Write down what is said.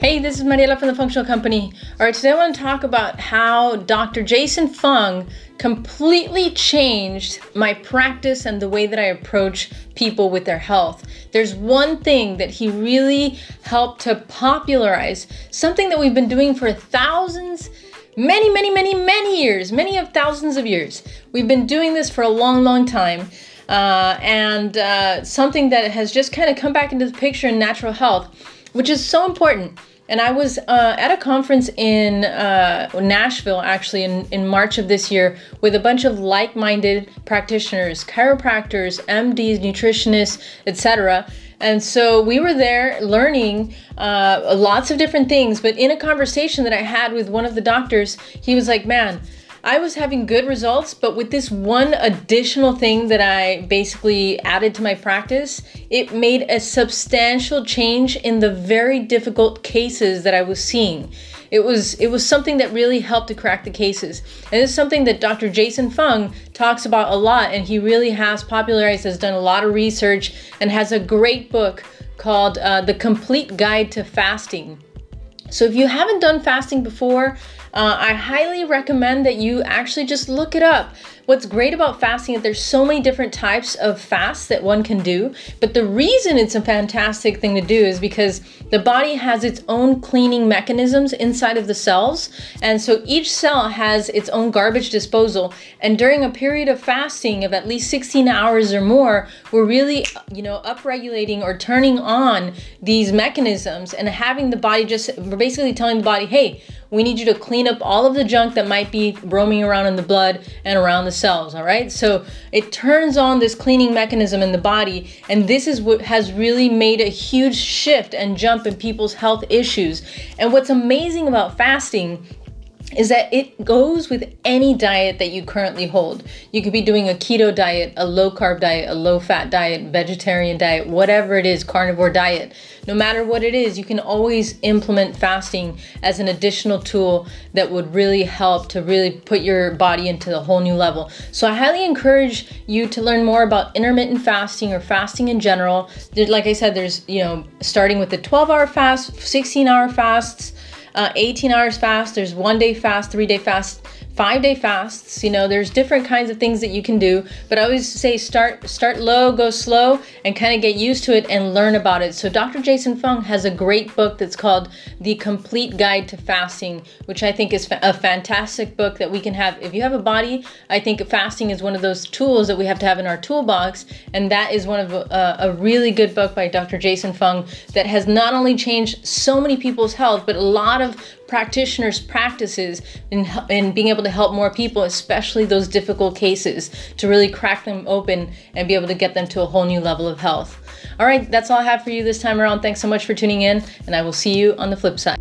Hey, this is Mariela from The Functional Company. All right, today I want to talk about how Dr. Jason Fung completely changed my practice and the way that I approach people with their health. There's one thing that he really helped to popularize, something that we've been doing for thousands, many years, many of thousands of years. We've been doing this for a long time. Something that has just kind of come back into the picture in natural health, which is so important. And I was at a conference in Nashville, actually, in March of this year with a bunch of like-minded practitioners, chiropractors, MDs, nutritionists, etc. And so we were there learning lots of different things. But in a conversation that I had with one of the doctors, he was like, man, I was having good results, but with this one additional thing that I basically added to my practice, it made a substantial change in the very difficult cases that I was seeing. It was something that really helped to crack the cases. And it's something that Dr. Jason Fung talks about a lot, and he really has popularized, has done a lot of research, and has a great book called The Complete Guide to Fasting. So if you haven't done fasting before, I highly recommend that you actually just look it up. What's great about fasting is there's so many different types of fasts that one can do, but the reason it's a fantastic thing to do is because the body has its own cleaning mechanisms inside of the cells, and so each cell has its own garbage disposal, and during a period of fasting of at least 16 hours or more, we're really, you know, upregulating or turning on these mechanisms and having the body just, we're basically telling the body, hey, we need you to clean up all of the junk that might be roaming around in the blood and around the cells, all right? So it turns on this cleaning mechanism in the body, and this is what has really made a huge shift and jump in people's health issues. And what's amazing about fasting is that it goes with any diet that you currently hold. You could be doing a keto diet, a low carb diet, a low fat diet, vegetarian diet, whatever it is, carnivore diet. No matter what it is, you can always implement fasting as an additional tool that would really help to really put your body into a whole new level. So I highly encourage you to learn more about intermittent fasting or fasting in general. Like I said, there's, you know, starting with the 12-hour fast, 16-hour fasts, 18 hours fast, there's 1-day fast, 3-day fast, 5-day fasts, you know, there's different kinds of things that you can do, but I always say start low, go slow, and kind of get used to it and learn about it. So Dr. Jason Fung has a great book that's called The Complete Guide to Fasting, which I think is a fantastic book that we can have. If you have a body, I think fasting is one of those tools that we have to have in our toolbox, and that is one of a really good book by Dr. Jason Fung that has not only changed so many people's health, but a lot of practitioners' practices in being able to help more people, especially those difficult cases, to really crack them open and be able to get them to a whole new level of health. All right, that's all I have for you this time around. Thanks so much for tuning in, and I will see you on the flip side.